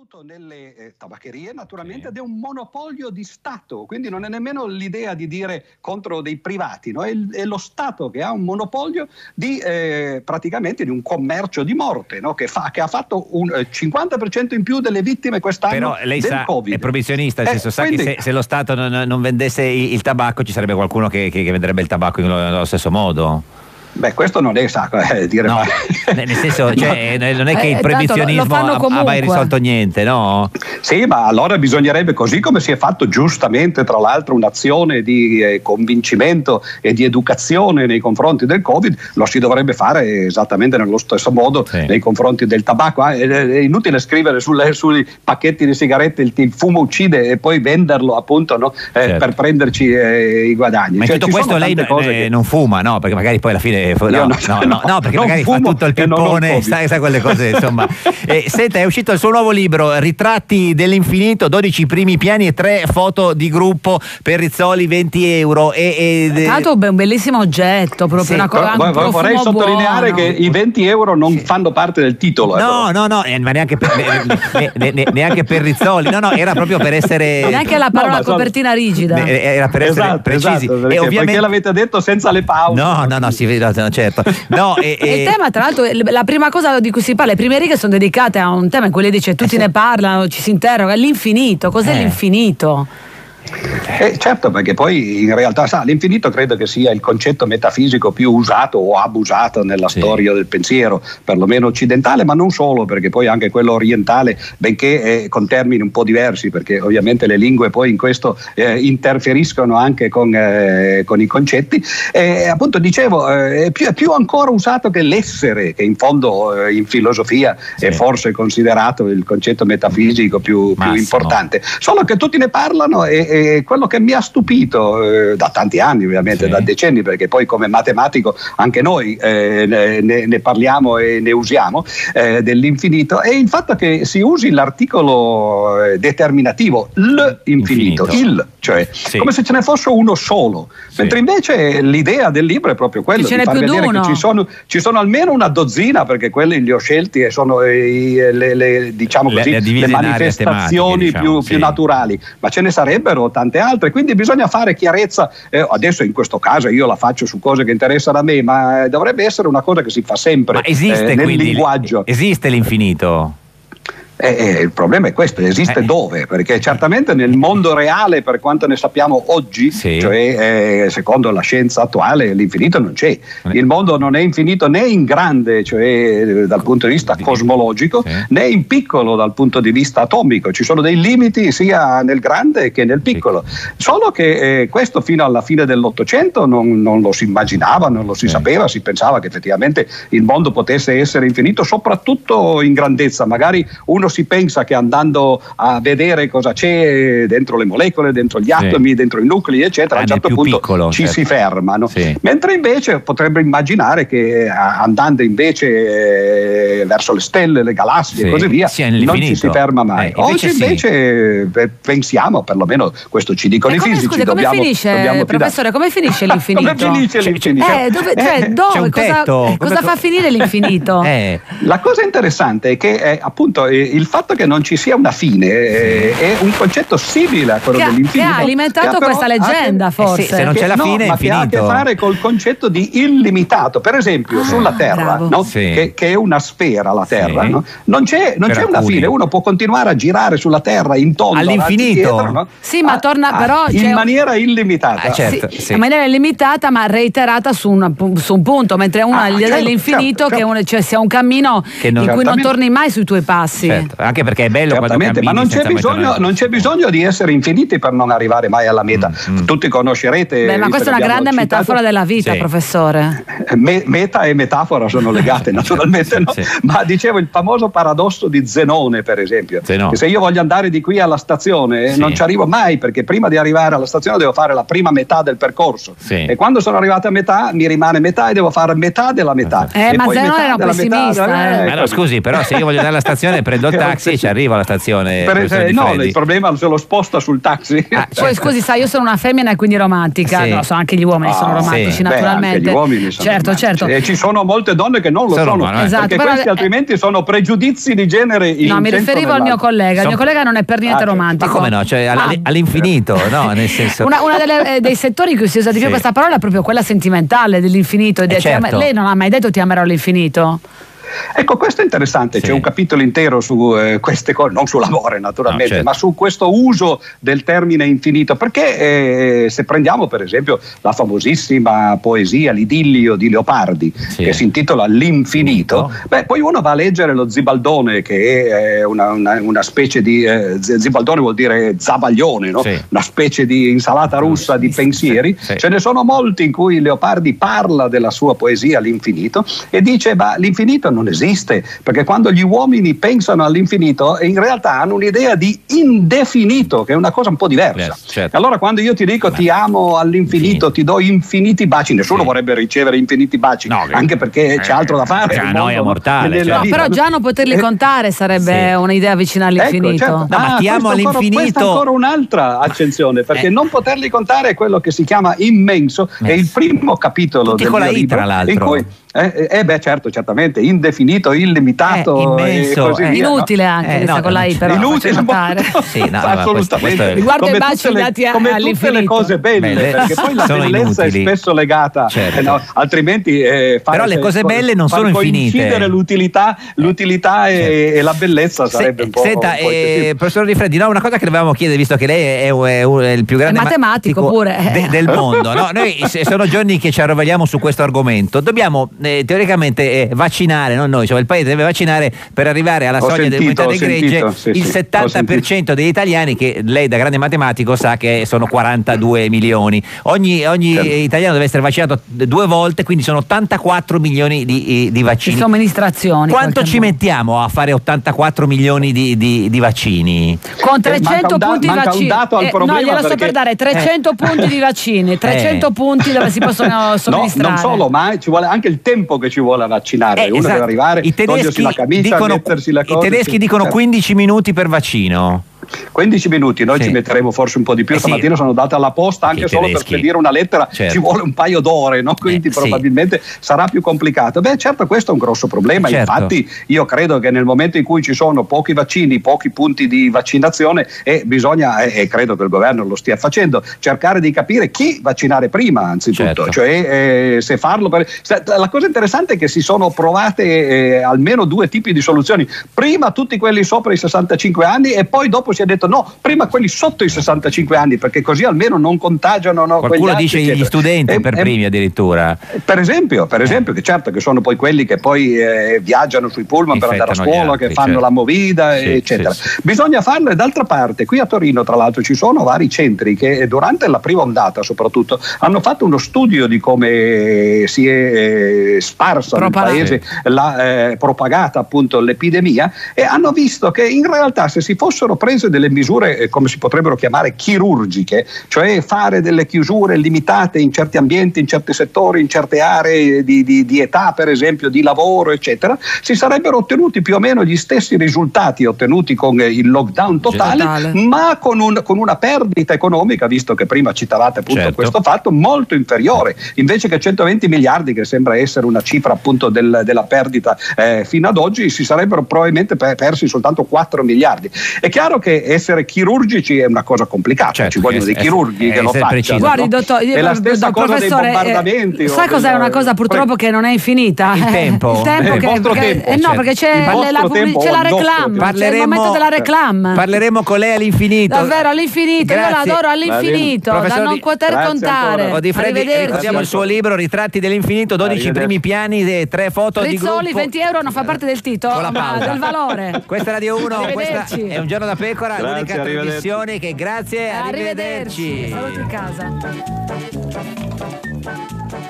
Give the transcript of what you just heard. venduto nelle tabaccherie naturalmente ed è un monopolio di Stato, quindi non è nemmeno l'idea di dire contro dei privati, no? È lo Stato che ha un monopolio di praticamente di un commercio di morte, no? Che ha fatto un 50% in più delle vittime quest'anno. Però lei del sa, Covid. È provizionista, nel senso, quindi, sa che se lo Stato non vendesse il tabacco ci sarebbe qualcuno che venderebbe il tabacco nello stesso modo. Beh, questo non è sacro, dire no, mai. Nel senso, cioè, no, non è che il proibizionismo ha mai risolto niente, no? Sì, ma allora bisognerebbe, così come si è fatto giustamente tra l'altro un'azione di convincimento e di educazione nei confronti del Covid, lo si dovrebbe fare esattamente nello stesso modo nei confronti del tabacco. È inutile scrivere sui pacchetti di sigarette il fumo uccide e poi venderlo appunto, no? Per prenderci i guadagni. Ma cioè, tutto questo lei non fuma, no? Perché magari poi alla fine No, perché magari fa tutto il pippone, sai quelle cose, insomma. Senta, è uscito il suo nuovo libro, Ritratti dell'infinito, 12 primi piani e 3 foto di gruppo, per Rizzoli €20. Tanto un bellissimo oggetto, proprio una cosa. Vorrei sottolineare che i €20 non fanno parte del titolo. No, ma neanche per Rizzoli. No, era proprio per essere. Neanche la parola copertina rigida. Era per essere precisi. E ovviamente l'avete detto senza le pause. No, si vede. Certo. No, il tema, tra l'altro, la prima cosa di cui si parla, le prime righe sono dedicate a un tema in cui lei dice tutti ne parlano, ci si interroga, l'infinito, cos'è l'infinito? Certo, perché poi in realtà l'infinito credo che sia il concetto metafisico più usato o abusato nella storia del pensiero, perlomeno occidentale, ma non solo, perché poi anche quello orientale, benché con termini un po' diversi, perché ovviamente le lingue poi in questo interferiscono anche con i concetti, appunto dicevo, è più ancora usato che l'essere, che in fondo in filosofia è forse considerato il concetto metafisico più importante, solo che tutti ne parlano. E quello che mi ha stupito da tanti anni, ovviamente da decenni, perché poi come matematico anche noi ne parliamo e ne usiamo dell'infinito, è il fatto che si usi l'articolo determinativo l'infinito, cioè come se ce ne fosse uno solo, mentre invece l'idea del libro è proprio quella di far vedere che ci sono almeno una dozzina, perché quelli li ho scelti e sono le manifestazioni più naturali, ma ce ne sarebbero tante altre, quindi bisogna fare chiarezza. Adesso in questo caso io la faccio su cose che interessano a me, ma dovrebbe essere una cosa che si fa sempre. Ma esiste nel linguaggio. Esiste l'infinito? Il problema è questo, esiste dove? Perché certamente nel mondo reale, per quanto ne sappiamo oggi, cioè secondo la scienza attuale l'infinito non c'è, il mondo non è infinito né in grande, cioè dal punto di vista cosmologico, né in piccolo dal punto di vista atomico, ci sono dei limiti sia nel grande che nel piccolo, solo che questo fino alla fine dell'Ottocento non lo si immaginava, non lo si sapeva, si pensava che effettivamente il mondo potesse essere infinito, soprattutto in grandezza. Magari uno si pensa che andando a vedere cosa c'è dentro le molecole, dentro gli atomi, dentro i nuclei, eccetera, a un certo punto piccolo, si fermano. Mentre invece potrebbe immaginare che andando invece verso le stelle, le galassie e così via, non ci si ferma mai. Oggi invece pensiamo, perlomeno questo ci dicono i fisici. Scusa, come finisce l'infinito? Cosa fa finire l'infinito? La cosa interessante è che appunto il fatto che non ci sia una fine è un concetto simile a quello dell'infinito. Che ha alimentato questa leggenda, forse. Se non c'è la fine, è infinito. Ma che ha a che fare col concetto di illimitato. Per esempio, sulla Terra, no? Che è una sfera, la Terra, no? non c'è una fine. Uno può continuare a girare sulla Terra intorno all'infinito. No? Sì, ma torna però. In maniera illimitata. Certo, in maniera illimitata, ma reiterata su un punto, mentre uno ha l'idea dell'infinito che sia un cammino in cui non torni mai sui tuoi passi. Anche perché è bello quando cammini, ma non c'è bisogno di essere infiniti per non arrivare mai alla meta. Tutti conoscerete. Ma questa è una grande metafora della vita, professore. Meta e metafora sono legate naturalmente, no? Ma dicevo, il famoso paradosso di Zenone, per esempio, che se io voglio andare di qui alla stazione non ci arrivo mai, perché prima di arrivare alla stazione devo fare la prima metà del percorso e quando sono arrivato a metà mi rimane metà e devo fare metà della metà. Ma Zenone era un pessimista. Scusi, però se io voglio andare alla stazione prendo il taxi e ci arriva alla stazione. No, il problema se lo sposta sul taxi. Poi scusi, sai, io sono una femmina e quindi romantica. Sì. No, so, anche gli uomini sono romantici, sì, naturalmente. Beh, anche gli uomini sono romantici. Certo. E ci sono molte donne che non lo sono. Umano, esatto, perché però, questi altrimenti sono pregiudizi di genere. No, mi riferivo al mio collega. Il mio collega non è per niente romantico. Ma come no? Cioè, all'infinito, no? Nel senso. Uno dei settori in cui si usa di più questa parola è proprio quella sentimentale dell'infinito. Lei non ha mai detto ti amerò all'infinito? Ecco, questo è interessante, sì. C'è un capitolo intero su queste cose, non sull'amore naturalmente, no, certo, ma su questo uso del termine infinito, perché se prendiamo per esempio la famosissima poesia, l'idillio di Leopardi, sì, che si intitola L'infinito, beh, poi uno va a leggere lo Zibaldone, che è una specie di Zibaldone vuol dire zavaglione, no? Sì. Una specie di insalata russa di pensieri, sì. Sì. Ce ne sono molti in cui Leopardi parla della sua poesia L'infinito e dice, ma l'infinito non esiste, perché quando gli uomini pensano all'infinito in realtà hanno un'idea di indefinito, che è una cosa un po' diversa, certo. Allora quando io ti dico ti amo all'infinito, ti do infiniti baci, nessuno vorrebbe ricevere infiniti baci, no, anche perché c'è altro da fare, c'è noia mortale, certo. No, però già non poterli contare sarebbe un'idea vicina all'infinito, ecco, certo. No, ma ti amo all'infinito, questa è ancora un'altra accensione, perché non poterli contare è quello che si chiama immenso, è il primo capitolo del mio libro, tra l'altro, in cui beh, certo, certamente, indefinito, illimitato, immenso, e così via, inutile, no? Anche questa con la I, però inutile, sì, no, assolutamente. Riguardo ai baci dati all'infinito, come tutte le cose belle, perché poi la bellezza è spesso legata, certo, no? Altrimenti però le cose belle non sono infinite, coincidere l'utilità e la bellezza sarebbe un po'. Senta, professor Odifreddi, no, una cosa che dovevamo chiedere, visto che lei è il più grande matematico pure del mondo, no? Noi sono giorni che ci arrovelliamo su questo argomento, dobbiamo teoricamente vaccinare, non noi, cioè il paese deve vaccinare per arrivare alla soglia dell'immunità di gregge il 70% degli italiani, che lei da grande matematico sa che sono 42 milioni, ogni italiano deve essere vaccinato 2 volte, quindi sono 84 milioni di vaccini, di somministrazioni. Quanto ci mettiamo a fare 84 milioni di vaccini? Con 300 punti di vaccini, no, glielo sto per dare, 300 punti di vaccini, 300 punti dove si possono somministrare. No, non solo, ma ci vuole anche il tempo che ci vuole a vaccinare, uno deve arrivare, togliersi la camicia, mettersi la cosa. I tedeschi dicono 15 minuti per vaccino. 15 minuti, noi ci metteremo forse un po' di più. Stamattina sono andata alla posta anche solo per spedire una lettera, ci vuole un paio d'ore, no? Quindi probabilmente sarà più complicato. Beh, certo, questo è un grosso problema, infatti io credo che nel momento in cui ci sono pochi vaccini, pochi punti di vaccinazione, bisogna, e credo che il governo lo stia facendo, cercare di capire chi vaccinare prima, anzitutto, cioè se farlo la cosa interessante è che si sono provate almeno 2 tipi di soluzioni, prima tutti quelli sopra i 65 anni e poi dopo si è detto no, prima quelli sotto i 65 anni, perché così almeno non contagiano, no, qualcuno dice gli studenti per primi addirittura, per esempio che certo che sono poi quelli che poi viaggiano sui pullman per andare a scuola, altri, che fanno la movida, eccetera. Bisogna farlo. E d'altra parte qui a Torino tra l'altro ci sono vari centri che durante la prima ondata soprattutto hanno fatto uno studio di come si è sparsa nel paese propagata appunto l'epidemia, e hanno visto che in realtà se si fossero prese delle misure come si potrebbero chiamare chirurgiche, cioè fare delle chiusure limitate in certi ambienti, in certi settori, in certe aree di età, per esempio, di lavoro, eccetera, si sarebbero ottenuti più o meno gli stessi risultati ottenuti con il lockdown totale, ma con una perdita economica, visto che prima citavate appunto questo fatto, molto inferiore, invece che 120 miliardi che sembra essere una cifra appunto della perdita fino ad oggi, si sarebbero probabilmente persi soltanto 4 miliardi. È chiaro che essere chirurgici è una cosa complicata, ci vogliono dei chirurghi che lo facciano. Guardi, è la stessa cosa dei bombardamenti. Sai cos'è una cosa purtroppo che non è infinita? Il tempo. Il tempo il vostro tempo. No, perché c'è la reclama, c'è il momento della reclama. Parleremo con lei all'infinito. Davvero all'infinito, io la adoro all'infinito, da non poter contare. Abbiamo il suo libro Ritratti dell'infinito, 12 primi piani, 3 foto di gruppo. Rizzoli, 20 euro non fa parte del titolo, ma del valore. Questa è Radio 1, questa è Un giorno da Pecora, l'unica trasmissione che arrivederci. Saluti in casa.